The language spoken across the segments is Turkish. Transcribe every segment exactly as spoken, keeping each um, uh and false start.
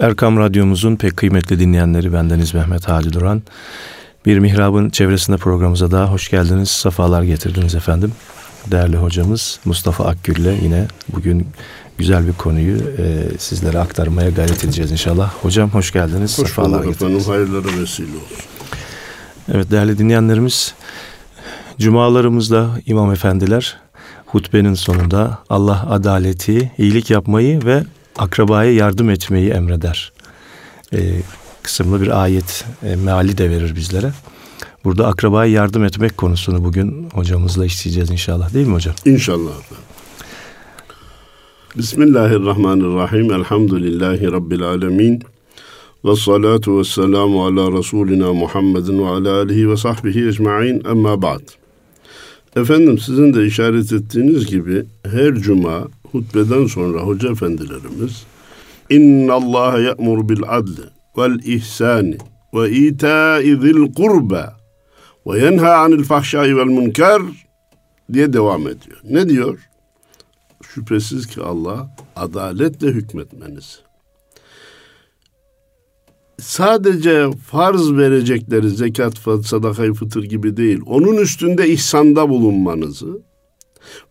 Erkam Radyomuzun pek kıymetli dinleyenleri, bendeniz Mehmet Ali Duran. Bir Mihrabın Çevresinde programımıza daha hoş geldiniz, sefalar getirdiniz efendim. Değerli hocamız Mustafa Akgül ile yine bugün güzel bir konuyu e, sizlere aktarmaya gayret edeceğiz inşallah. Hocam hoş geldiniz, hoş sefalar bulduk getirdiniz. Efendim, hayırlara vesile olsun. Evet değerli dinleyenlerimiz, cumalarımızda imam efendiler hutbenin sonunda Allah adaleti, iyilik yapmayı ve akrabaya yardım etmeyi emreder. E, kısımlı bir ayet e, meali de verir bizlere. Burada akrabaya yardım etmek konusunu bugün hocamızla işleyeceğiz inşallah, değil mi hocam? İnşallah. Bismillahirrahmanirrahim. Elhamdülillahi Rabbil alemin. Ve salatu ve selamu ala Resulina Muhammedin ve ala alihi ve sahbihi ecma'in. Amma ba'd. Efendim, sizin de işaret ettiğiniz gibi her cuma hutbeden sonra hoca efendilerimiz İnna Allaha ya'mur bil adli vel ihsani ve ita'i zil kurba ve yenha anil fahşai vel münker diye devam ediyor. Ne diyor? Şüphesiz ki Allah adaletle hükmetmenizi, sadece farz verecekleri zekat, sadakayı, fıtır gibi değil, onun üstünde ihsanda bulunmanızı,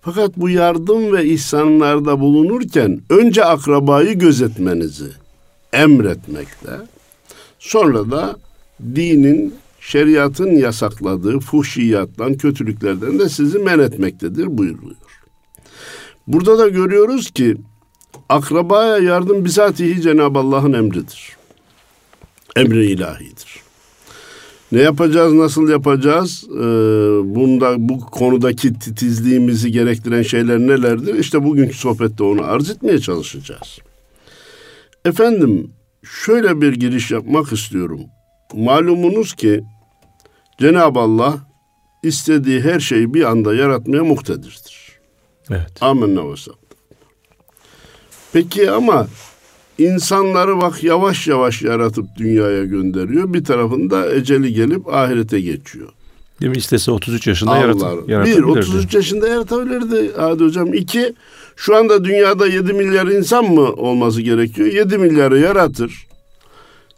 fakat bu yardım ve ihsanlarda bulunurken önce akrabayı gözetmenizi emretmekte, sonra da dinin, şeriatın yasakladığı fuhşiyattan, kötülüklerden de sizi men etmektedir buyuruyor. Burada da görüyoruz ki akrabaya yardım bizatihi Cenab-ı Allah'ın emridir. Emri ilahidir. Ne yapacağız, nasıl yapacağız? Ee, bunda, bu konudaki titizliğimizi gerektiren şeyler nelerdir? İşte bugünkü sohbette onu arz etmeye çalışacağız. Efendim, şöyle bir giriş yapmak istiyorum. Malumunuz ki Cenab-ı Allah istediği her şeyi bir anda yaratmaya muktedirdir. Evet. Amenna ve sabr. Peki ama insanları bak yavaş yavaş yaratıp dünyaya gönderiyor. Bir tarafında eceli gelip ahirete geçiyor. Değil mi? İstese otuz üç yaşında yarat- yaratabilirdi. Bir, otuz üç yaşında yaratabilirdi. Hadi hocam. İki, şu anda dünyada yedi milyar insan mı olması gerekiyor? yedi milyarı yaratır.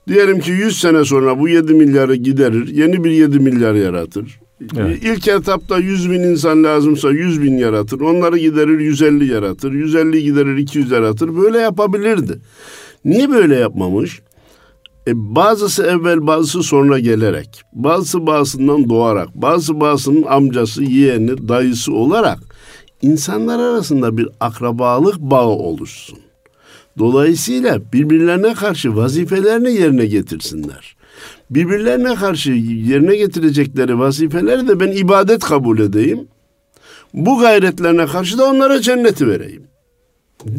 Diyelim ki yüz sene sonra bu yedi milyarı giderir. Yeni bir yedi milyar yaratır. Evet. İlk etapta yüz bin insan lazımsa yüz bin yaratır. Onları giderir, yüz elli yaratır. yüz elli giderir, iki yüz yaratır. Böyle yapabilirdi. Niye böyle yapmamış? E, bazısı evvel, bazısı sonra gelerek, bazısı bazısından doğarak, bazısı bazısının amcası, yeğeni, dayısı olarak insanlar arasında bir akrabalık bağı oluşsun. Dolayısıyla birbirlerine karşı vazifelerini yerine getirsinler. Birbirlerine karşı yerine getirecekleri vazifeleri de ben ibadet kabul edeyim, bu gayretlerine karşı da onlara cenneti vereyim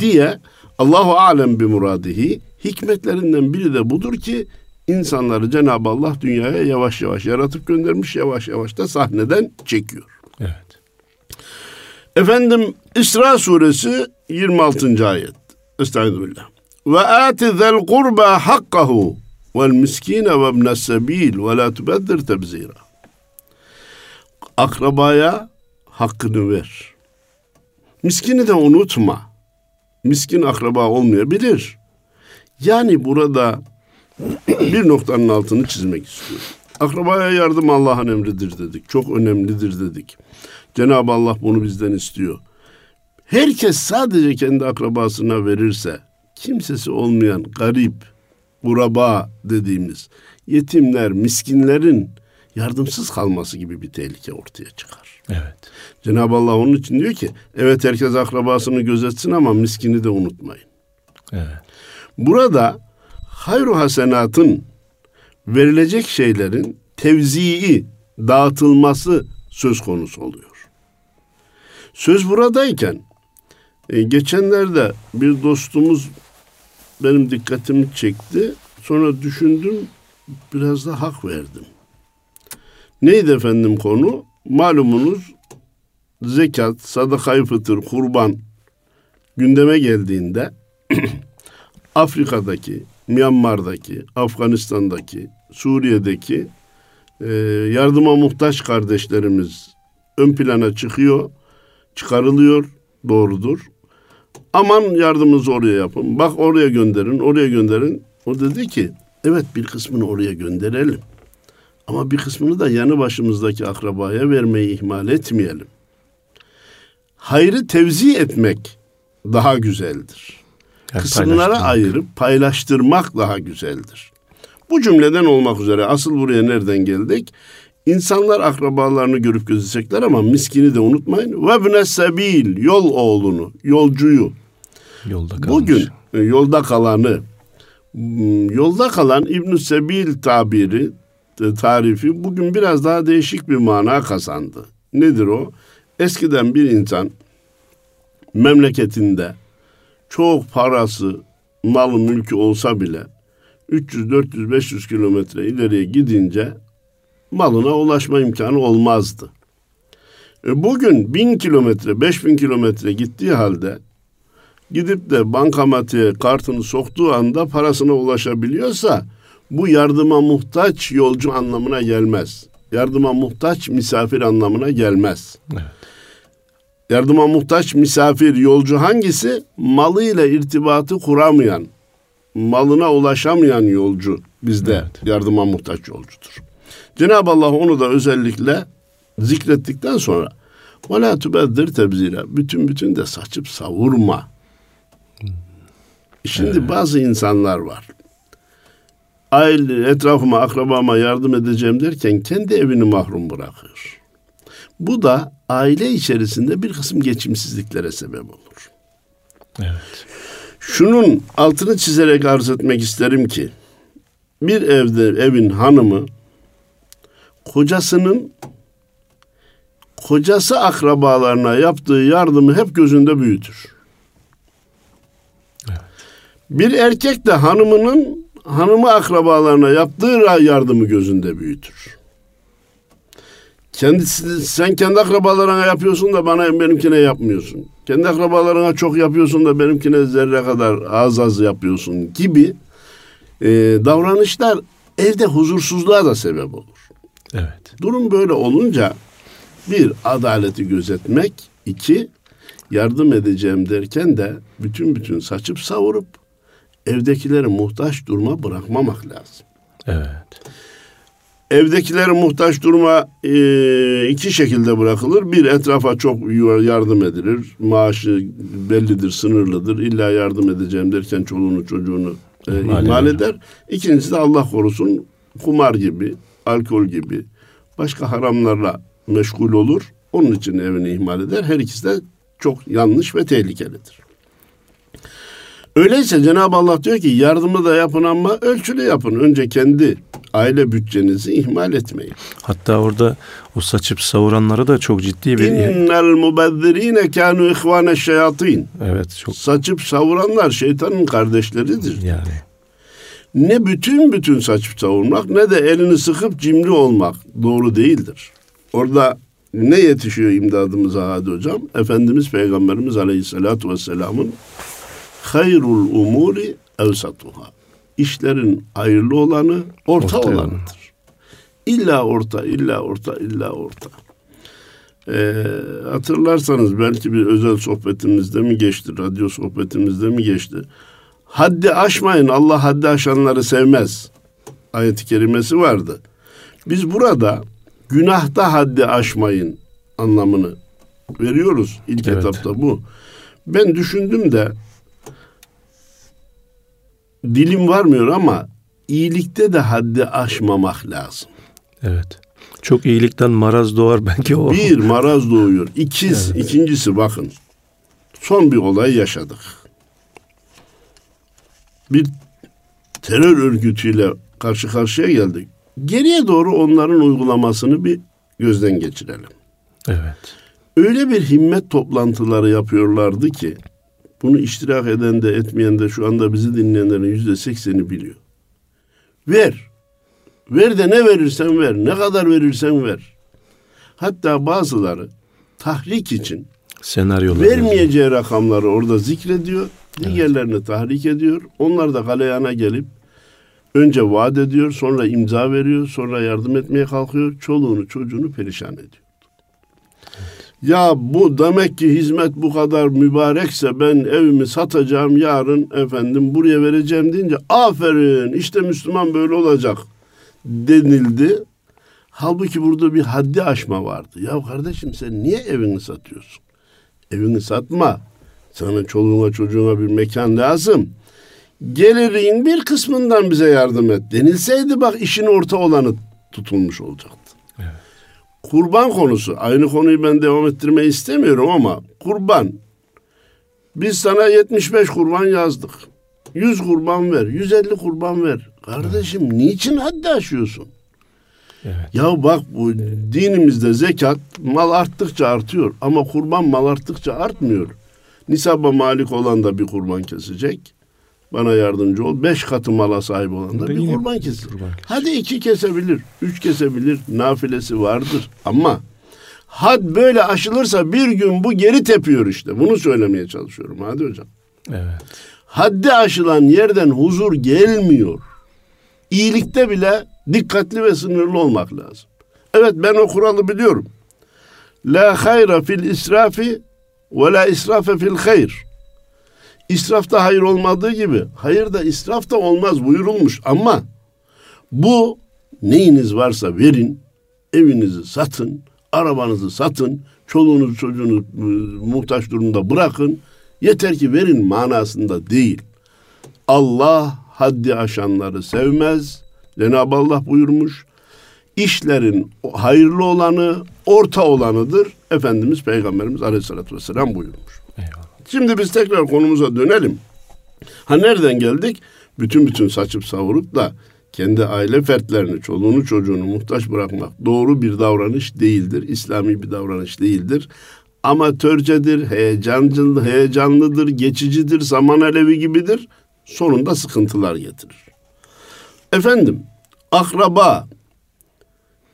diye, Allahu alem bi muradihi, hikmetlerinden biri de budur ki insanları Cenab-ı Allah dünyaya yavaş yavaş yaratıp göndermiş, yavaş yavaş da sahneden çekiyor. Evet. Efendim, İsra suresi yirmi altıncı ayet. Estağfirullah. Ve atizel kurba hakkahu vel miskine ve ibnes sebil ve la tubeddir tebzira. Akrabaya hakkını ver. Miskini de unutma. Miskin akraba olmayabilir. Yani burada bir noktanın altını çizmek istiyorum. Akrabaya yardım Allah'ın emridir dedik. Çok önemlidir dedik. Cenab-ı Allah bunu bizden istiyor. Herkes sadece kendi akrabasına verirse, kimsesi olmayan garip, uraba dediğimiz yetimler, miskinlerin yardımsız kalması gibi bir tehlike ortaya çıkar. Evet. Cenab-ı Allah onun için diyor ki, evet herkes akrabasını gözetsin ama miskini de unutmayın. Evet. Burada hayru hasenatın, verilecek şeylerin tevzii, dağıtılması söz konusu oluyor. Söz buradayken, geçenlerde bir dostumuz benim dikkatimi çekti. Sonra düşündüm, biraz da hak verdim. Neydi efendim konu? Malumunuz zekat, sadaka-i fıtır, kurban gündeme geldiğinde Afrika'daki, Myanmar'daki, Afganistan'daki, Suriye'deki e, yardıma muhtaç kardeşlerimiz ön plana çıkıyor, çıkarılıyor, doğrudur. Aman yardımınızı oraya yapın, bak oraya gönderin, oraya gönderin. O dedi ki evet bir kısmını oraya gönderelim. Ama bir kısmını da yanı başımızdaki akrabaya vermeyi ihmal etmeyelim. Hayrı tevzi etmek daha güzeldir. Yani kısımlara ayırıp paylaştırmak daha güzeldir. Bu cümleden olmak üzere asıl buraya nereden geldik? İnsanlar akrabalarını görüp gözecekler ama miskini de unutmayın. Vebne sebil, yol oğlunu, yolcuyu. Yolda kalmış. Bugün yolda kalanı, yolda kalan İbn-i Sebil tabiri, tarifi bugün biraz daha değişik bir mana kazandı. Nedir o? Eskiden bir insan memleketinde çok parası, malı, mülkü olsa bile üç yüz, dört yüz, beş yüz kilometre ileriye gidince malına ulaşma imkanı olmazdı. E bugün bin kilometre, beş bin kilometre gittiği halde gidip de bankamatiğe kartını soktuğu anda parasına ulaşabiliyorsa bu yardıma muhtaç yolcu anlamına gelmez. Yardıma muhtaç misafir anlamına gelmez. Evet. Yardıma muhtaç misafir yolcu hangisi? Malıyla irtibatı kuramayan, malına ulaşamayan yolcu bizde evet. Yardıma muhtaç yolcudur. Cenab-ı Allah onu da özellikle zikrettikten sonra وَلَا تُبَدِّرْ تَبْزِيلًا bütün bütün de saçıp savurma. Şimdi evet. Bazı insanlar var. Aile, etrafıma, akrabama yardım edeceğim derken kendi evini mahrum bırakıyor. Bu da aile içerisinde bir kısım geçimsizliklere sebep olur. Evet. Şunun altını çizerek arz etmek isterim ki bir evde evin hanımı kocasının kocası akrabalarına yaptığı yardımı hep gözünde büyütür. Evet. Bir erkek de hanımının hanımı akrabalarına yaptığı yardımı gözünde büyütür. Kendisi, sen kendi akrabalarına yapıyorsun da bana benimkine yapmıyorsun. Kendi akrabalarına çok yapıyorsun da benimkine zerre kadar az az yapıyorsun gibi e, davranışlar evde huzursuzluğa da sebep olur. Evet. Durum böyle olunca bir adaleti gözetmek, iki yardım edeceğim derken de bütün bütün saçıp savurup evdekileri muhtaç duruma bırakmamak lazım. Evet. Evdekileri muhtaç duruma e, iki şekilde bırakılır. Bir, etrafa çok yardım edilir. Maaşı bellidir, sınırlıdır. İlla yardım edeceğim derken çoluğunu çocuğunu e, ihmal eder. İkincisi de Allah korusun kumar gibi, alkol gibi başka haramlarla meşgul olur. Onun için evini ihmal eder. Her ikisi de çok yanlış ve tehlikelidir. Öyleyse Cenab-ı Allah diyor ki yardımı da yapın ama ölçülü yapın. Önce kendi aile bütçenizi ihmal etmeyin. Hatta orada o saçıp savuranlara da çok ciddi bir... İnnel mubezzirine kânû ihvâne şeyatîn. Evet çok. Saçıp savuranlar şeytanın kardeşleridir. Yani. Ne bütün bütün saçıp savurmak ne de elini sıkıp cimri olmak doğru değildir. Orada ne yetişiyor imdadımıza Hadi Hocam? Efendimiz Peygamberimiz Aleyhisselatü Vesselam'ın hayrul umuri evsatuha. İşlerin hayırlı olanı orta, orta olanıdır. Yani. İlla orta, illa orta, illa orta. Ee, hatırlarsanız belki bir özel sohbetimizde mi geçti, radyo sohbetimizde mi geçti? Haddi aşmayın, Allah haddi aşanları sevmez. Ayet-i kerimesi vardı. Biz burada günahta haddi aşmayın anlamını veriyoruz. İlk evet. Etapta bu. Ben düşündüm de dilim varmıyor ama iyilikte de haddi aşmamak lazım. Evet. Çok iyilikten maraz doğar belki o. Bir maraz doğuyor. İkiz, evet. İkincisi bakın. Son bir olay yaşadık. Bir terör örgütüyle karşı karşıya geldik. Geriye doğru onların uygulamasını bir gözden geçirelim. Evet. Öyle bir himmet toplantıları yapıyorlardı ki bunu iştirak eden de etmeyen de şu anda bizi dinleyenlerin yüzde sekseni biliyor. Ver. Ver de ne verirsen ver. Ne kadar verirsen ver. Hatta bazıları tahrik için senaryolar vermeyeceği yani. Rakamları orada zikrediyor. Diğerlerini evet. Tahrik ediyor. Onlar da galeyana gelip önce vaat ediyor. Sonra imza veriyor. Sonra yardım etmeye kalkıyor. Çoluğunu çocuğunu perişan ediyor. Evet. Ya bu demek ki hizmet bu kadar mübarekse ben evimi satacağım yarın efendim buraya vereceğim deyince aferin işte Müslüman böyle olacak denildi. Halbuki burada bir haddi aşma vardı. Ya kardeşim sen niye evini satıyorsun? Evini satma. Sana çoluğuna çocuğuna bir mekan lazım. Gelirin bir kısmından bize yardım et denilseydi bak işin orta olanı tutulmuş olacaktı. Evet. Kurban konusu. Aynı konuyu ben devam ettirmeyi istemiyorum ama kurban. Biz sana yetmiş beş kurban yazdık. yüz kurban ver. yüz elli kurban ver. Kardeşim evet. Niçin haddi aşıyorsun? Evet. Ya bak bu dinimizde zekat mal arttıkça artıyor ama kurban mal arttıkça artmıyor. Nisaba malik olan da bir kurban kesecek. Bana yardımcı ol. Beş katı mala sahip olan da bir kurban kesecek. Hadi iki kesebilir, üç kesebilir, nafilesi vardır. Ama had böyle aşılırsa bir gün bu geri tepiyor işte. Bunu söylemeye çalışıyorum. Hadi hocam. Evet. Haddi aşılan yerden huzur gelmiyor. İyilikte bile dikkatli ve sınırlı olmak lazım. Evet ben o kuralı biliyorum. La hayra fil israfi ve la israfe fil hayr. İsrafta hayır olmadığı gibi hayır da israf da olmaz buyurulmuş ama bu neyiniz varsa verin, evinizi satın, arabanızı satın, çoluğunuzu çocuğunuzu muhtaç durumda bırakın. Yeter ki verin manasında değil. Allah haddi aşanları sevmez. Cenab-ı Allah buyurmuş. İşlerin hayırlı olanı, orta olanıdır. Efendimiz Peygamberimiz Aleyhisselatü Vesselam buyurmuş. Eyvallah. Şimdi biz tekrar konumuza dönelim. Ha nereden geldik? Bütün bütün saçıp savurup da kendi aile fertlerini, çoluğunu çocuğunu muhtaç bırakmak doğru bir davranış değildir. İslami bir davranış değildir. Amatörcedir, heyecanlı, heyecanlıdır, geçicidir, saman alevi gibidir. Sonunda sıkıntılar getirir. Efendim, akraba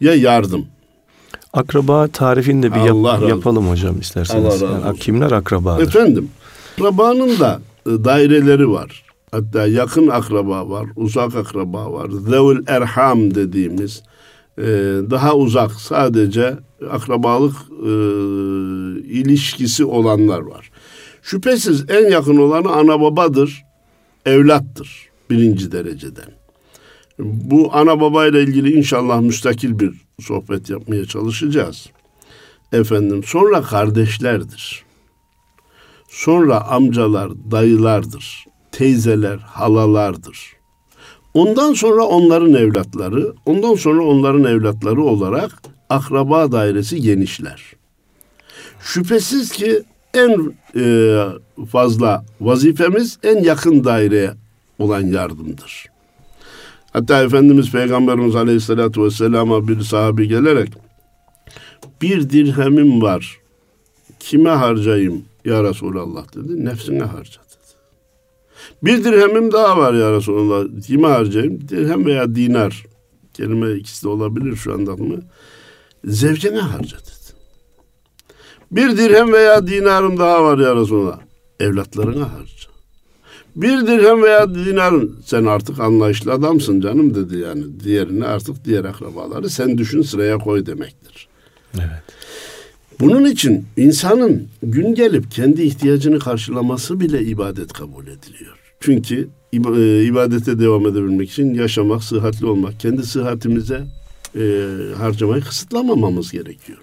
ya yardım. Akraba tarifini de bir yap, yapalım hocam isterseniz. Yani kimler akrabadır? Efendim, akrabanın da daireleri var. Hatta yakın akraba var, uzak akraba var. Zevül erham dediğimiz daha uzak sadece akrabalık ilişkisi olanlar var. Şüphesiz en yakın olanı ana babadır, evlattır birinci dereceden. Bu ana babayla ilgili inşallah müstakil bir sohbet yapmaya çalışacağız. Efendim sonra kardeşlerdir. Sonra amcalar, dayılardır. Teyzeler, halalardır. Ondan sonra onların evlatları, ondan sonra onların evlatları olarak akraba dairesi genişler. Şüphesiz ki en e, fazla vazifemiz en yakın daireye olan yardımdır. Hatta Efendimiz Peygamberimiz Aleyhisselatü Vesselam'a bir sahabe gelerek bir dirhemim var kime harcayayım ya Resulallah dedi. Nefsine harca dedi. Bir dirhemim daha var ya Resulallah kime harcayayım? Dirhem veya dinar kelime ikisi de olabilir şu anda mı? Zevcene harca dedi. Bir dirhem veya dinarım daha var ya Resulallah evlatlarına harca. Bir dirhem veya dinarın sen artık anlayışlı adamsın canım dedi yani. Diğerini artık diğer akrabaları sen düşün sıraya koy demektir. Evet. Bunun için insanın gün gelip kendi ihtiyacını karşılaması bile ibadet kabul ediliyor. Çünkü ibadete devam edebilmek için yaşamak, sıhhatli olmak, kendi sıhhatimize e, harcamayı kısıtlamamamız gerekiyor.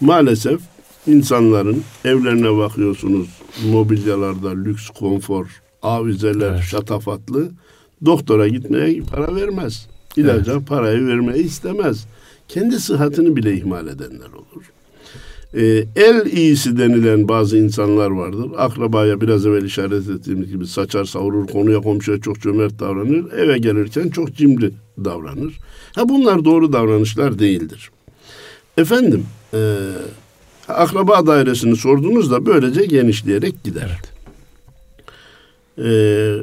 Maalesef insanların evlerine bakıyorsunuz mobilyalarda lüks, konfor, avizeler, evet. Şatafatlı doktora gitmeye para vermez. İlaca evet. Parayı vermeyi istemez. Kendi sıhhatini bile ihmal edenler olur. Ee, el iyisi denilen bazı insanlar vardır. Akrabaya biraz evvel işaret ettiğimiz gibi saçar savurur, konuya komşuya çok cömert davranır. Eve gelirken çok cimri davranır. Ha bunlar doğru davranışlar değildir. Efendim e, akraba dairesini sordunuz da böylece genişleyerek gider. Evet. Ee,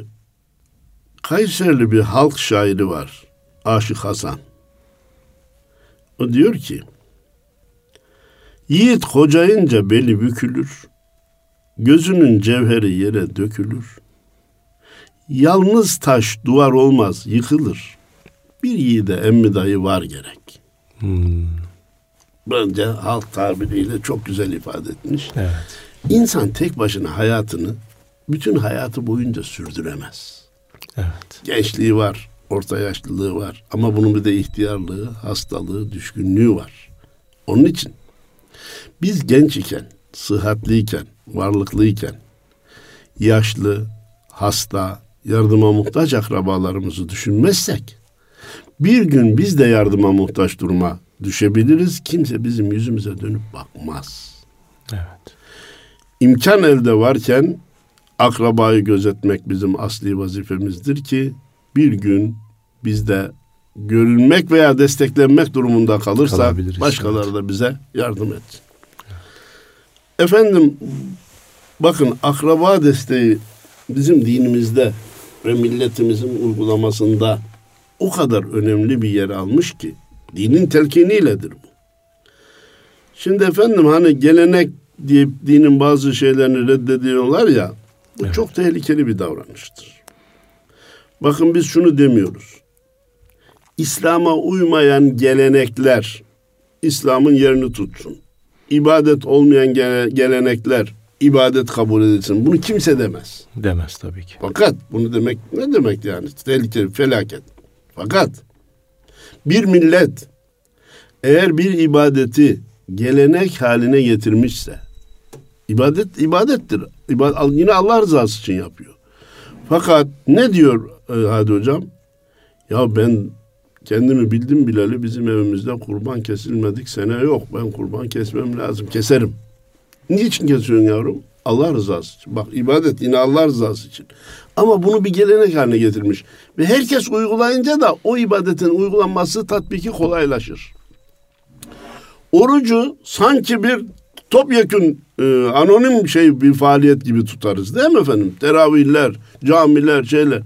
Kayserli bir halk şairi var. Aşık Hasan. O diyor ki yiğit kocayınca beli bükülür. Gözünün cevheri yere dökülür. Yalnız taş duvar olmaz yıkılır. Bir yiğide emmi dayı var gerek. Hmm. bence halk tabiriyle çok güzel ifade etmiş. Evet. İnsan tek başına hayatını bütün hayatı boyunca sürdüremez. Evet. Gençliği var, orta yaşlılığı var ama bunun bir de ihtiyarlığı, hastalığı, düşkünlüğü var. Onun için biz genç iken, sıhhatliyken, varlıklıyken yaşlı, hasta, yardıma muhtaç akrabalarımızı düşünmezsek bir gün biz de yardıma muhtaç duruma düşebiliriz. Kimse bizim yüzümüze dönüp bakmaz. Evet. İmkan elde varken akrabayı gözetmek bizim asli vazifemizdir ki bir gün biz de görülmek veya desteklenmek durumunda kalırsak başkaları evet. da bize yardım etsin. Evet. Efendim bakın akraba desteği bizim dinimizde ve milletimizin uygulamasında o kadar önemli bir yer almış ki dinin telkiniyledir bu. Şimdi efendim hani gelenek diye dinin bazı şeylerini reddediyorlar ya bu evet. çok tehlikeli bir davranıştır. Bakın biz şunu demiyoruz. İslam'a uymayan gelenekler İslam'ın yerini tutsun. İbadet olmayan gele- gelenekler ibadet kabul edilsin. Bunu kimse demez. Demez tabii ki. Fakat bunu demek ne demek yani? Tehlikeli, felaket. Fakat bir millet eğer bir ibadeti gelenek haline getirmişse ibadet ibadettir. İbadet, yine Allah rızası için yapıyor. Fakat ne diyor e, Hadi Hocam? Ya ben kendimi bildim bileli bizim evimizde kurban kesilmedik sene yok. Ben kurban kesmem lazım. Keserim. Niçin kesiyorsun yavrum? Allah rızası için. Bak ibadet yine Allah rızası için. Ama bunu bir gelenek haline getirmiş. Ve herkes uygulayınca da o ibadetin uygulanması tatbiki kolaylaşır. Orucu sanki bir topyekün e, anonim şey bir faaliyet gibi tutarız değil mi efendim? Teravihler, camiler, şeyler.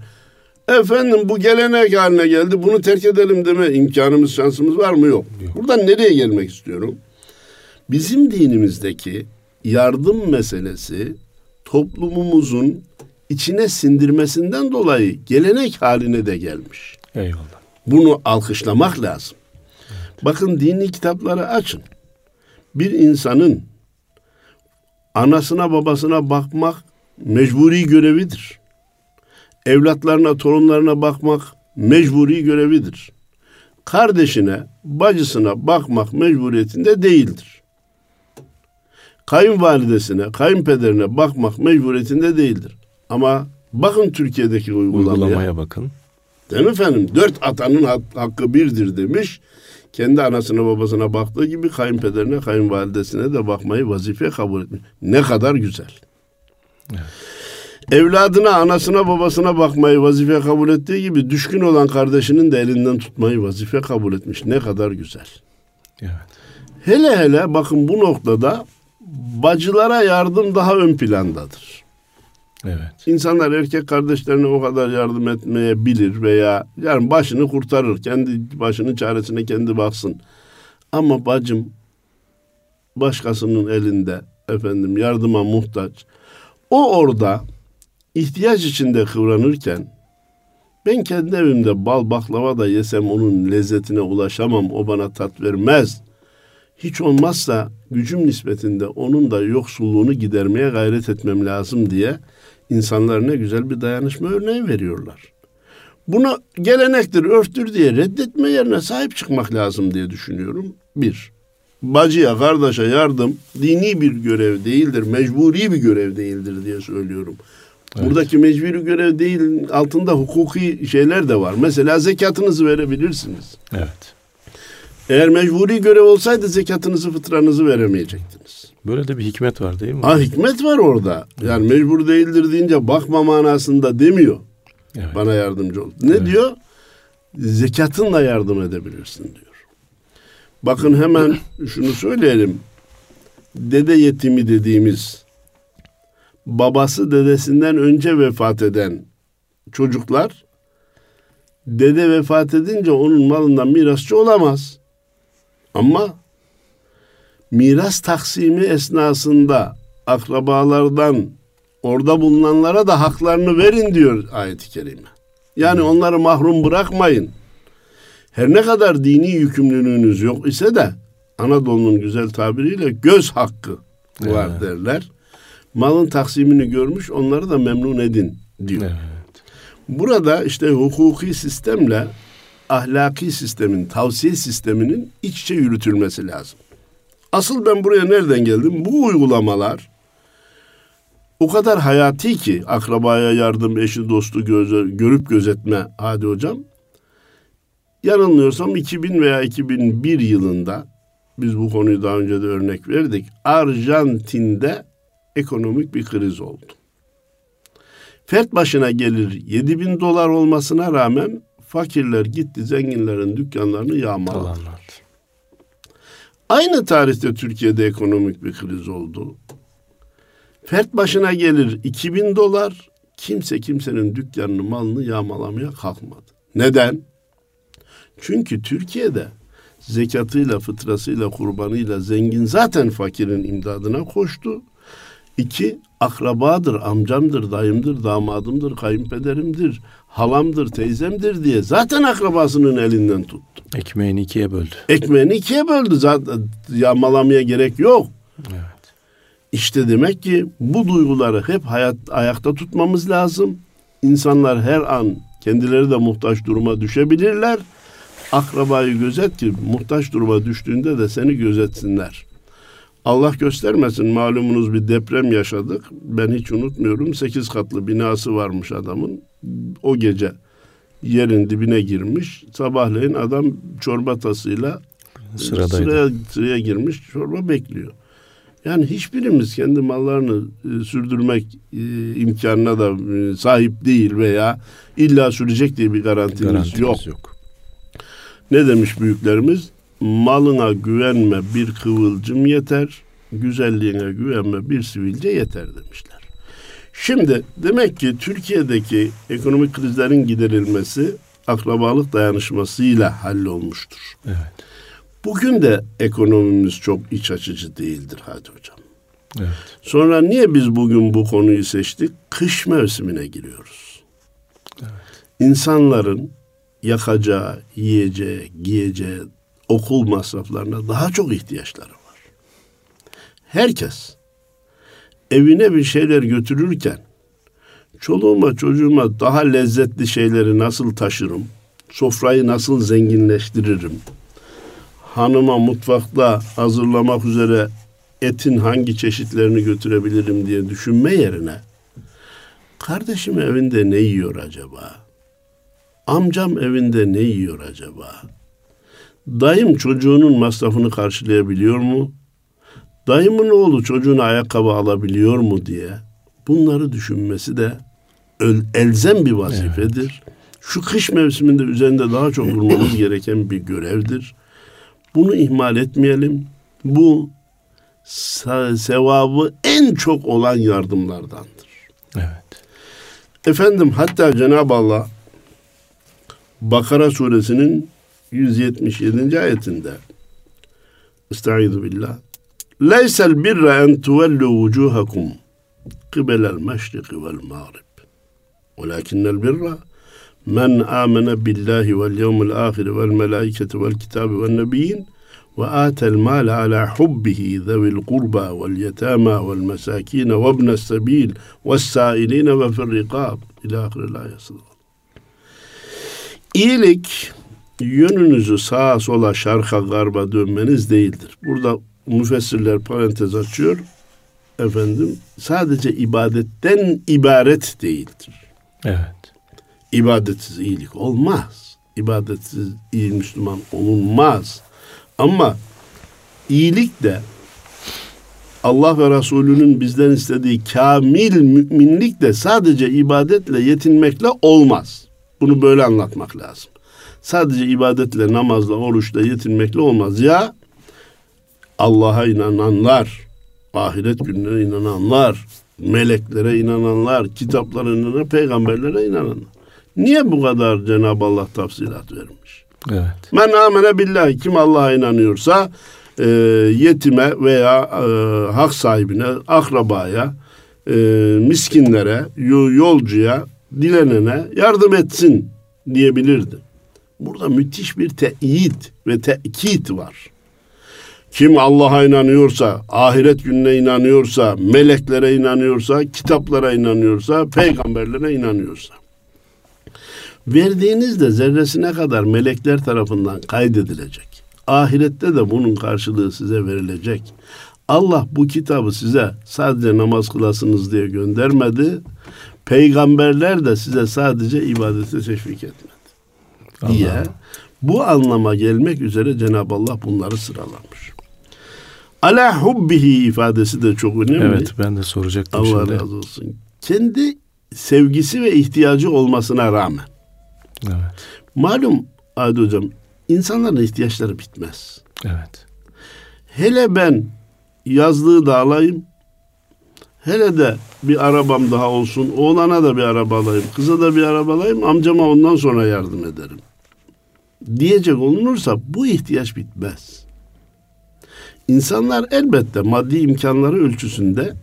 Efendim bu gelenek haline geldi. Bunu terk edelim deme imkanımız, şansımız var mı? Yok. Yok. Buradan nereye gelmek istiyorum? Bizim dinimizdeki yardım meselesi toplumumuzun içine sindirmesinden dolayı gelenek haline de gelmiş. Eyvallah. Bunu alkışlamak lazım. Evet. Bakın dini kitapları açın. Bir insanın anasına babasına bakmak mecburi görevidir. Evlatlarına, torunlarına bakmak mecburi görevidir. Kardeşine, bacısına bakmak mecburiyetinde değildir. Kayınvalidesine, kayınpederine bakmak mecburiyetinde değildir. Ama bakın Türkiye'deki uygulamaya. Uygulamaya bakın. Değil mi efendim? Dört atanın hakkı birdir demiş. Kendi anasına babasına baktığı gibi kayınpederine, kayınvalidesine de bakmayı vazife kabul etmiş. Ne kadar güzel. Evet. Evladına, anasına, babasına bakmayı vazife kabul ettiği gibi düşkün olan kardeşinin de elinden tutmayı vazife kabul etmiş. Ne kadar güzel. Evet. Hele hele bakın bu noktada bacılara yardım daha ön plandadır. Evet. İnsanlar erkek kardeşlerine o kadar yardım etmeyebilir veya yani başını kurtarır. Kendi başının çaresine kendi baksın. Ama bacım başkasının elinde efendim yardıma muhtaç. O orada ihtiyaç içinde kıvranırken ben kendi evimde bal baklava da yesem onun lezzetine ulaşamam. O bana tat vermez. Hiç olmazsa gücüm nispetinde onun da yoksulluğunu gidermeye gayret etmem lazım diye insanlar ne güzel bir dayanışma örneği veriyorlar. Bunu gelenektir, örftür diye reddetme yerine sahip çıkmak lazım diye düşünüyorum. Bir, bacıya, kardeşe yardım dini bir görev değildir, mecburi bir görev değildir diye söylüyorum. Evet. Buradaki mecburi görev değil, altında hukuki şeyler de var. Mesela zekatınızı verebilirsiniz. Evet. Eğer mecburi görev olsaydı zekatınızı, fıtranızı veremeyecektiniz. Böyle de bir hikmet var değil mi? Ha, hikmet var orada. Yani evet. mecbur değildir deyince bakma manasında demiyor. Evet. Bana yardımcı ol. Ne evet. diyor? Zekatınla yardım edebilirsin diyor. Bakın hemen şunu söyleyelim. Dede yetimi dediğimiz, babası dedesinden önce vefat eden çocuklar, dede vefat edince onun malından mirasçı olamaz. Ama miras taksimi esnasında akrabalardan orada bulunanlara da haklarını verin diyor ayet-i kerime. Yani onları mahrum bırakmayın. Her ne kadar dini yükümlülüğünüz yok ise de Anadolu'nun güzel tabiriyle göz hakkı var evet. derler. Malın taksimini görmüş, onları da memnun edin diyor. Evet. Burada işte hukuki sistemle ahlaki sistemin, tavsiye sisteminin iç içe yürütülmesi lazım. Asıl ben buraya nereden geldim? Bu uygulamalar o kadar hayati ki, akrabaya yardım, eşi dostu göze, görüp gözetme. Hadi hocam, yanılmıyorsam iki bin veya iki bin bir yılında, biz bu konuyu daha önce de örnek verdik, Arjantin'de ekonomik bir kriz oldu. Fert başına gelir yedi bin dolar olmasına rağmen fakirler gitti zenginlerin dükkanlarını yağmaladı. Aynı tarihte Türkiye'de ekonomik bir kriz oldu. Fert başına gelir iki bin dolar, kimse kimsenin dükkanını, malını yağmalamaya kalkmadı. Neden? Çünkü Türkiye'de zekatıyla, fıtrasıyla, kurbanıyla zengin zaten fakirin imdadına koştu. İki, akrabadır, amcamdır, dayımdır, damadımdır, kayınpederimdir, halamdır, teyzemdir diye zaten akrabasının elinden tuttu. Ekmeğini ikiye böldü. Ekmeğini ikiye böldü. Zaten yağmalamaya gerek yok. Evet. İşte demek ki bu duyguları hep hayat, ayakta tutmamız lazım. İnsanlar her an kendileri de muhtaç duruma düşebilirler. Akrabayı gözet ki muhtaç duruma düştüğünde de seni gözetsinler. Allah göstermesin, malumunuz bir deprem yaşadık. Ben hiç unutmuyorum, sekiz katlı binası varmış adamın. O gece yerin dibine girmiş. Sabahleyin adam çorba tasıyla sıradaydı. Sıraya, sıraya girmiş, çorba bekliyor. Yani hiçbirimiz kendi mallarını e, sürdürmek e, imkanına da e, sahip değil veya illa sürecek diye bir garantimiz, garantimiz yok. yok. Ne demiş büyüklerimiz? Malına güvenme bir kıvılcım yeter, güzelliğine güvenme bir sivilce yeter demişler. Şimdi demek ki Türkiye'deki ekonomik krizlerin giderilmesi akrabalık dayanışmasıyla hallolmuştur. Evet. Bugün de ekonomimiz çok iç açıcı değildir hadi hocam. Evet. Sonra niye biz bugün bu konuyu seçtik? Kış mevsimine giriyoruz. Evet. İnsanların yakacağı, yiyeceği, giyeceği, okul masraflarına daha çok ihtiyaçları var. Herkes evine bir şeyler götürürken çoluğuma çocuğuma daha lezzetli şeyleri nasıl taşırım, sofrayı nasıl zenginleştiririm, hanıma mutfakta hazırlamak üzere etin hangi çeşitlerini götürebilirim diye düşünme yerine, kardeşim evinde ne yiyor acaba? Amcam evinde ne yiyor acaba? Dayım çocuğunun masrafını karşılayabiliyor mu? Dayımın oğlu çocuğuna ayakkabı alabiliyor mu diye bunları düşünmesi de elzem bir vazifedir. Evet. Şu kış mevsiminde üzerinde daha çok durmamız gereken bir görevdir. Bunu ihmal etmeyelim. Bu sevabı en çok olan yardımlardandır. Evet. Efendim, hatta Cenab-ı Allah Bakara suresinin yüz yetmiş yedinci ayetinde Estaizu billah Leysel birra en tuvellu vucuhakum kıbelel meşriki vel mağrib Olakinnel birra men amene billahi vel yevmil ahiri vel melaiketi vel kitabi vel nebiyyin ve atel mâle alâ hubbihi zevil kurba vel yetâmâ vel mesâkîne ve ibnes sebil ve sâilîne ve firrikâb ilâ ahiril ayasıdır. İyilik yönünüzü sağa sola, şarka, garba dönmeniz değildir. Burada müfessirler parantez açıyor. Efendim, sadece ibadetten ibaret değildir. Evet. İbadetsiz iyilik olmaz. İbadetsiz iyi Müslüman olunmaz. Ama iyilik de Allah ve Resulünün bizden istediği kamil müminlik de sadece ibadetle yetinmekle olmaz. Bunu böyle anlatmak lazım. Sadece ibadetle, namazla, oruçla yetinmekle olmaz. Ya Allah'a inananlar, ahiret gününe inananlar, meleklere inananlar, kitaplara inananlar, peygamberlere inananlar. Niye bu kadar Cenab-ı Allah tafsilat vermiş? Evet. Men amene billahi. Kim Allah'a inanıyorsa e, yetime veya e, hak sahibine, akrabaya, e, miskinlere, yolcuya, dilenene yardım etsin diyebilirdi. Burada müthiş bir teyit ve tekit var. Kim Allah'a inanıyorsa, ahiret gününe inanıyorsa, meleklere inanıyorsa, kitaplara inanıyorsa, peygamberlere inanıyorsa. Verdiğinizde zerresine kadar melekler tarafından kaydedilecek. Ahirette de bunun karşılığı size verilecek. Allah bu kitabı size sadece namaz kılasınız diye göndermedi. Peygamberler de size sadece ibadete teşvik etmedi diye Allah. Bu anlama gelmek üzere Cenab-ı Allah bunları sıralamış. Ala hubbihi ifadesi de çok önemli. Evet, ben de soracaktım Allah şimdi. Allah razı olsun. Kendi sevgisi ve ihtiyacı olmasına rağmen. Evet. Malum Adi Hocam, insanların ihtiyaçları bitmez. Evet. Hele ben yazlığı da alayım, hele de bir arabam daha olsun, oğlana da bir araba alayım, kıza da bir araba alayım, amcama ondan sonra yardım ederim diyecek olunursa bu ihtiyaç bitmez. İnsanlar elbette maddi imkanları ölçüsünde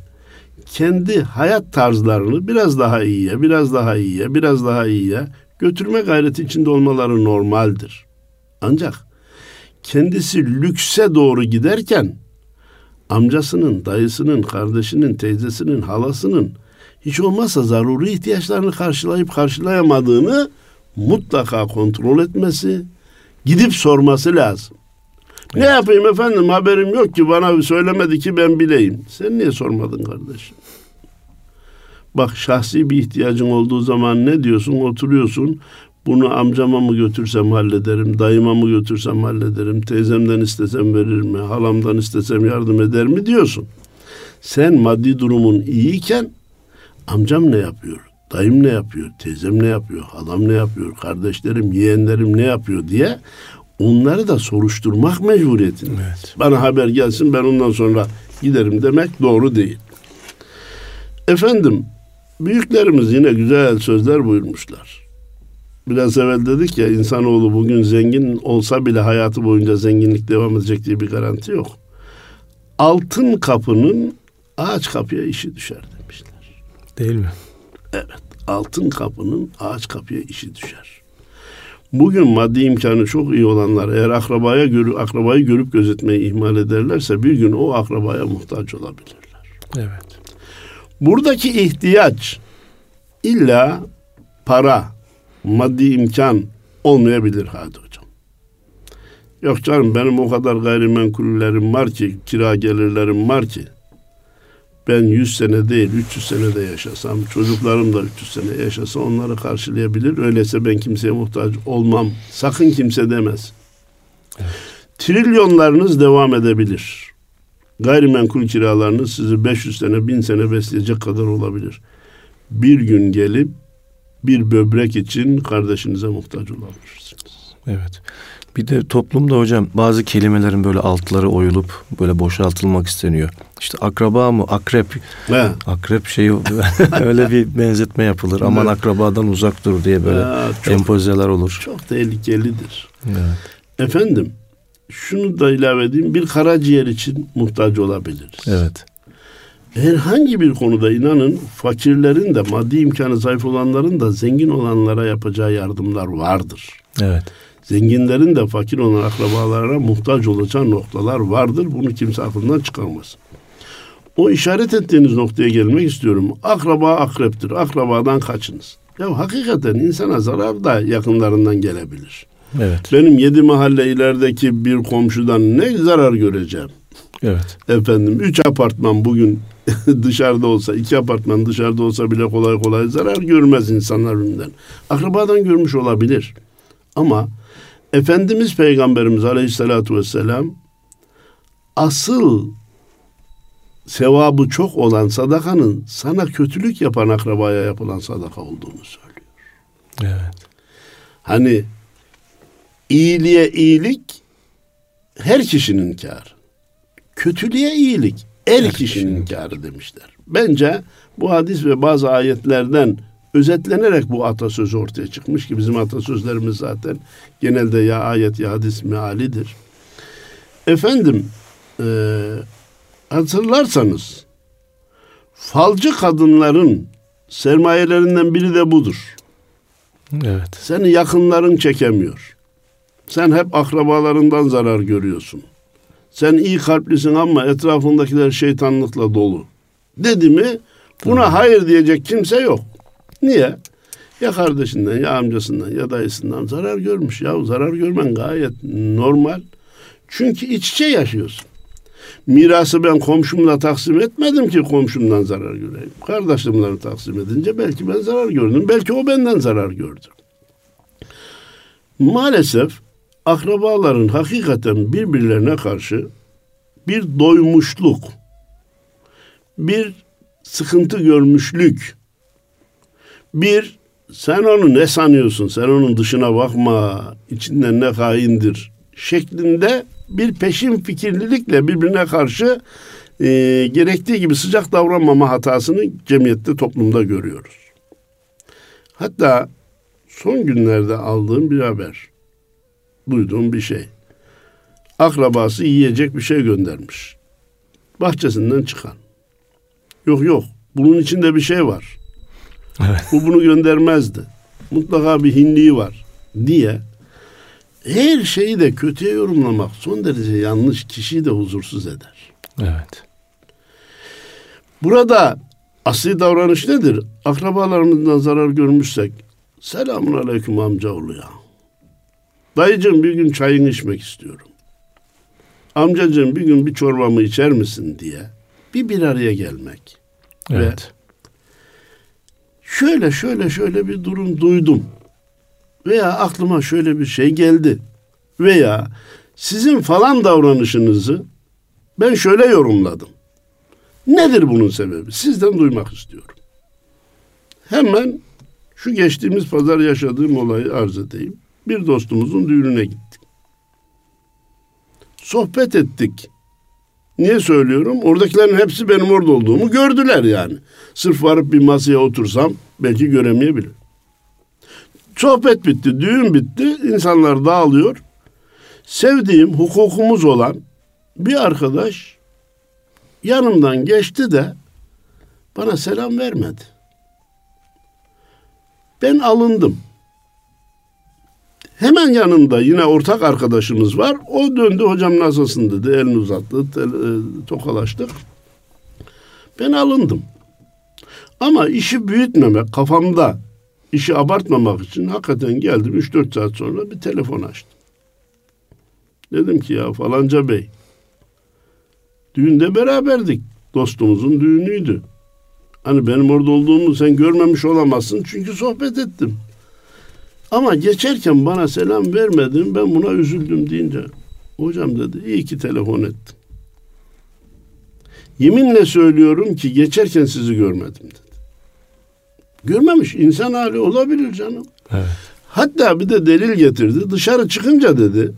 kendi hayat tarzlarını biraz daha iyiye, biraz daha iyiye, biraz daha iyiye götürme gayreti içinde olmaları normaldir. Ancak kendisi lükse doğru giderken amcasının, dayısının, kardeşinin, teyzesinin, halasının hiç olmazsa zaruri ihtiyaçlarını karşılayıp karşılayamadığını mutlaka kontrol etmesi, gidip sorması lazım. Evet. Ne yapayım efendim, haberim yok ki, bana söylemedi ki ben bileyim. Sen niye sormadın kardeşim? Bak, şahsi bir ihtiyacın olduğu zaman ne diyorsun? Oturuyorsun, bunu amcama mı götürsem hallederim, dayıma mı götürsem hallederim, teyzemden istesem verir mi, halamdan istesem yardım eder mi diyorsun. Sen maddi durumun iyiyken amcam ne yapıyor, dayım ne yapıyor, teyzem ne yapıyor, halam ne yapıyor, kardeşlerim, yeğenlerim ne yapıyor diye onları da soruşturmak mecburiyetinde. Evet. Bana haber gelsin, ben ondan sonra giderim demek doğru değil. Efendim, büyüklerimiz yine güzel sözler buyurmuşlar. Biraz evvel dedik ya, insanoğlu bugün zengin olsa bile hayatı boyunca zenginlik devam edecek diye bir garanti yok. Altın kapının ağaç kapıya işi düşer demişler. Değil mi? Evet, altın kapının ağaç kapıya işi düşer. Bugün maddi imkanı çok iyi olanlar eğer akrabaya görü, akrabayı görüp gözetmeyi ihmal ederlerse bir gün o akrabaya muhtaç olabilirler. Evet. Buradaki ihtiyaç illa para, maddi imkan olmayabilir Hadi Hocam. Yok canım, benim o kadar gayrimenkullerim var ki, kira gelirlerim var ki, ben yüz sene değil üç yüz sene de yaşasam, çocuklarım da üç yüz sene yaşasa onları karşılayabilir. Öyleyse ben kimseye muhtaç olmam. Sakın kimse demez. Evet. Trilyonlarınız devam edebilir. Gayrimenkul kiralarınız sizi beş yüz sene, bin sene besleyecek kadar olabilir. Bir gün gelip bir böbrek için kardeşinize muhtaç olabilirsiniz. Evet. Bir de toplumda hocam bazı kelimelerin böyle altları oyulup böyle boşaltılmak isteniyor. İşte akraba mı? Akrep. He. Akrep şeyi öyle bir benzetme yapılır. Aman akrabadan uzak dur diye böyle ha, çok, empozeler olur. Çok tehlikelidir. Evet. Efendim, şunu da ilave edeyim. Bir karaciğer için muhtaç olabiliriz. Evet. Herhangi bir konuda inanın fakirlerin de maddi imkanı zayıf olanların da zengin olanlara yapacağı yardımlar vardır. Evet. Zenginlerin de fakir olan akrabalarına muhtaç olacağı noktalar vardır. Bunu kimse aklından çıkarmasın. O işaret ettiğiniz noktaya gelmek istiyorum. Akraba akreptir. Akrabadan kaçınız. Ya hakikaten insana zarar da yakınlarından gelebilir. Evet. Benim yedi mahalle ilerideki bir komşudan ne zarar göreceğim? Evet. Efendim, üç apartman bugün dışarıda olsa, iki apartman dışarıda olsa bile kolay kolay zarar görmez insanlar önünden. Akrabadan görmüş olabilir. Ama Efendimiz Peygamberimiz Aleyhisselatü Vesselam asıl sevabı çok olan sadakanın sana kötülük yapan akrabaya yapılan sadaka olduğunu söylüyor. Evet. Hani iyiliğe iyilik her kişinin kârı, kötülüğe iyilik el her kişinin kârı demişler. Bence bu hadis ve bazı ayetlerden özetlenerek bu atasözü ortaya çıkmış ki bizim atasözlerimiz zaten genelde ya ayet ya hadis mealidir. Efendim, e, hatırlarsanız falcı kadınların sermayelerinden biri de budur. Evet. Seni yakınların çekemiyor. Sen hep akrabalarından zarar görüyorsun. sen iyi kalplisin ama etrafındakiler şeytanlıkla dolu dedi mi buna hayır diyecek kimse yok. Niye? Ya kardeşinden, ya amcasından, ya dayısından zarar görmüş. Ya zarar görmen gayet normal. Çünkü iç içe yaşıyorsun. Mirası ben komşumla taksim etmedim ki komşumdan zarar göreyim. Kardeşimle taksim edince belki ben zarar gördüm. Belki o benden zarar gördü. Maalesef akrabaların hakikaten birbirlerine karşı bir doymuşluk, bir sıkıntı görmüşlük, bir sen onu ne sanıyorsun, sen onun dışına bakma, içinden ne haindir şeklinde bir peşin fikirlilikle birbirine karşı e, gerektiği gibi sıcak davranmama hatasını cemiyette, toplumda görüyoruz. Hatta son günlerde aldığım bir haber, duyduğum bir şey. Akrabası yiyecek bir şey göndermiş. Bahçesinden çıkan. Yok yok, bunun içinde bir şey var. Evet. Bu bunu göndermezdi. Mutlaka bir hinliği var diye. Her şeyi de kötüye yorumlamak son derece yanlış, kişiyi de huzursuz eder. Evet. Burada asli davranış nedir? Akrabalarımızdan zarar görmüşsek, selamun aleyküm amcaoğlu ya. Dayıcığım bir gün çayını içmek istiyorum. Amcacığım bir gün bir çorbamı içer misin diye bir bir araya gelmek. Evet. Ve şöyle şöyle şöyle bir durum duydum. Veya aklıma şöyle bir şey geldi. Veya sizin falan davranışınızı ben şöyle yorumladım. Nedir bunun sebebi? Sizden duymak istiyorum. Hemen şu geçtiğimiz pazar yaşadığım olayı arz edeyim. Bir dostumuzun düğününe gittik. Sohbet ettik. Niye söylüyorum? Oradakilerin hepsi benim orada olduğumu gördüler yani. Sırf varıp bir masaya otursam belki göremeyebilir. Sohbet bitti, düğün bitti, insanlar dağılıyor. Sevdiğim, hukukumuz olan bir arkadaş yanımdan geçti de bana selam vermedi. Ben alındım. Hemen yanında yine ortak arkadaşımız var. O döndü, hocam nasılsın dedi. Elini uzattı, tokalaştık. Ben alındım. Ama işi büyütmemek, kafamda işi abartmamak için hakikaten geldim. Üç dört saat sonra bir telefon açtım. Dedim ki ya falanca bey, düğünde beraberdik. Dostumuzun düğünüydü. Hani benim orada olduğumu sen görmemiş olamazsın çünkü sohbet ettim. Ama geçerken bana selam vermedin, ben buna üzüldüm deyince hocam dedi iyi ki telefon ettim. Yeminle söylüyorum ki geçerken sizi görmedim dedi. Görmemiş, insan hali olabilir canım. Evet. Hatta bir de delil getirdi, dışarı çıkınca dedi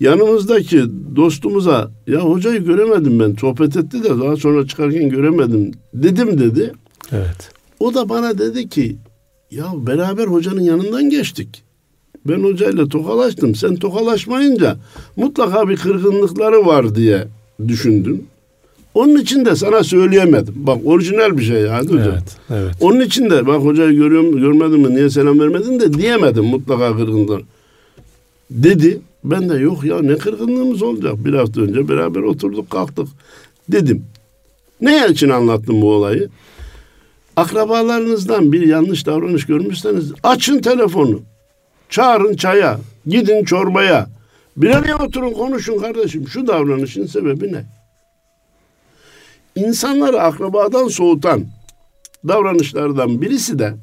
yanımızdaki dostumuza ya hocayı göremedim ben, sohbet etti de daha sonra çıkarken göremedim dedim dedi. Evet. O da bana dedi ki ya beraber hocanın yanından geçtik. Ben hocayla tokalaştım. Sen tokalaşmayınca mutlaka bir kırgınlıkları var diye düşündüm. Onun için de sana söyleyemedim. Bak orijinal bir şey yani hocam. Evet, evet. Onun için de bak hocayı görüyorum, görmedim mi niye selam vermedin de diyemedim mutlaka kırgınlıklar. Dedi. Ben de yok ya ne kırgınlığımız olacak. Bir hafta önce beraber oturduk kalktık dedim. Ne için anlattım bu olayı? Akrabalarınızdan bir yanlış davranış görmüşseniz açın telefonu, çağırın çaya, gidin çorbaya, bir araya oturun konuşun kardeşim şu davranışın sebebi ne? İnsanları akrabadan soğutan davranışlardan birisi de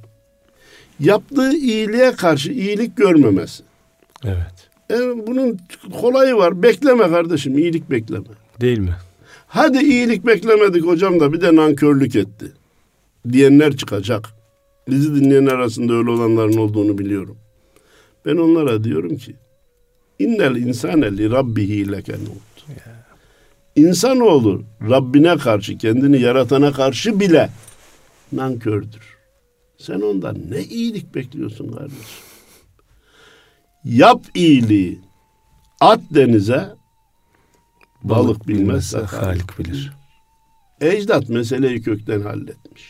yaptığı iyiliğe karşı iyilik görmemesi. Evet. Yani bunun kolayı var, bekleme kardeşim, iyilik bekleme. Değil mi? Hadi iyilik beklemedik hocam da bir de nankörlük etti diyenler çıkacak. Bizi dinleyen arasında öyle olanların olduğunu biliyorum. Ben onlara diyorum ki innel insane li rabbihi lekenut. İnsanoğlu Rabbine karşı, kendini yaratana karşı bile nankördür. Sen ondan ne iyilik bekliyorsun kardeşim? Yap iyiliği. At denize balık, balık bilmezse Halik bilir. Ecdat meseleyi kökten halletmiş.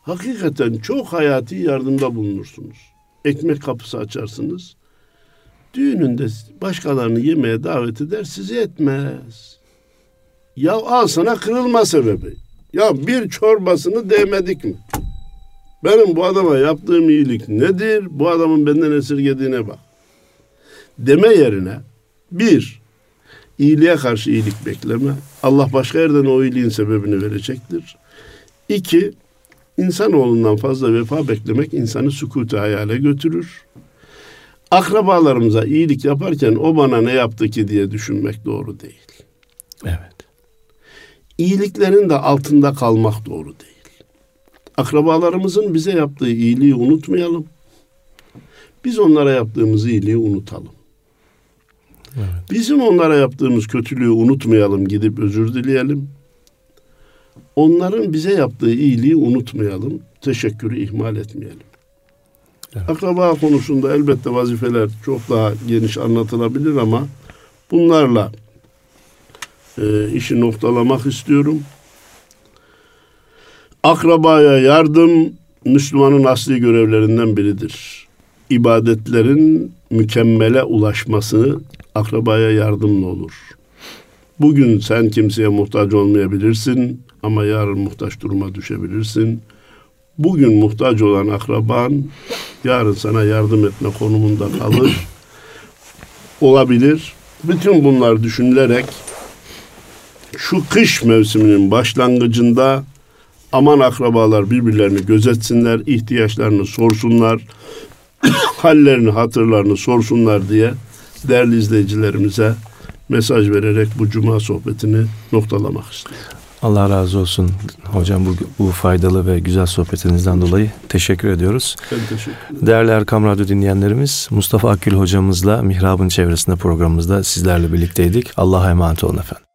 Hakikaten çok hayati yardımda bulunursunuz. Ekmek kapısı açarsınız. düğününde başkalarını yemeğe davet eder, sizi etmez. Ya al sana kırılma sebebi. Ya bir çorbasını değmedik mi? Benim bu adama yaptığım iyilik nedir? Bu adamın benden esirgediğine bak. Deme yerine bir, iyiliğe karşı iyilik bekleme. Allah başka yerden o iyiliğin sebebini verecektir. İki, insanoğlundan fazla vefa beklemek insanı sükutu hayale götürür. Akrabalarımıza iyilik yaparken o bana ne yaptı ki diye düşünmek doğru değil. Evet. İyiliklerin de altında kalmak doğru değil. Akrabalarımızın bize yaptığı iyiliği unutmayalım. Biz onlara yaptığımız iyiliği unutalım. Evet. Bizim onlara yaptığımız kötülüğü unutmayalım, gidip özür dileyelim. Onların bize yaptığı iyiliği unutmayalım, teşekkürü ihmal etmeyelim. Evet. Akraba konusunda elbette vazifeler çok daha geniş anlatılabilir ama bunlarla e, işi noktalamak istiyorum. Akrabaya yardım Müslümanın asli görevlerinden biridir. İbadetlerin mükemmele ulaşması akrabaya yardımla olur. Bugün sen kimseye muhtaç olmayabilirsin ama yarın muhtaç duruma düşebilirsin. Bugün muhtaç olan akraban yarın sana yardım etme konumunda kalır. Olabilir. Bütün bunlar düşünülerek şu kış mevsiminin başlangıcında aman akrabalar birbirlerini gözetsinler, ihtiyaçlarını sorsunlar, hallerini, hatırlarını sorsunlar diye değerli izleyicilerimize mesaj vererek bu cuma sohbetini noktalamak istiyorum. Allah razı olsun hocam, bu, bu faydalı ve güzel sohbetinizden dolayı teşekkür ediyoruz. Ben teşekkür ederim. Değerli Erkam Radyo dinleyenlerimiz, Mustafa Akgül hocamızla Mihrabın Çevresinde programımızda sizlerle birlikteydik. Allah'a emanet olun efendim.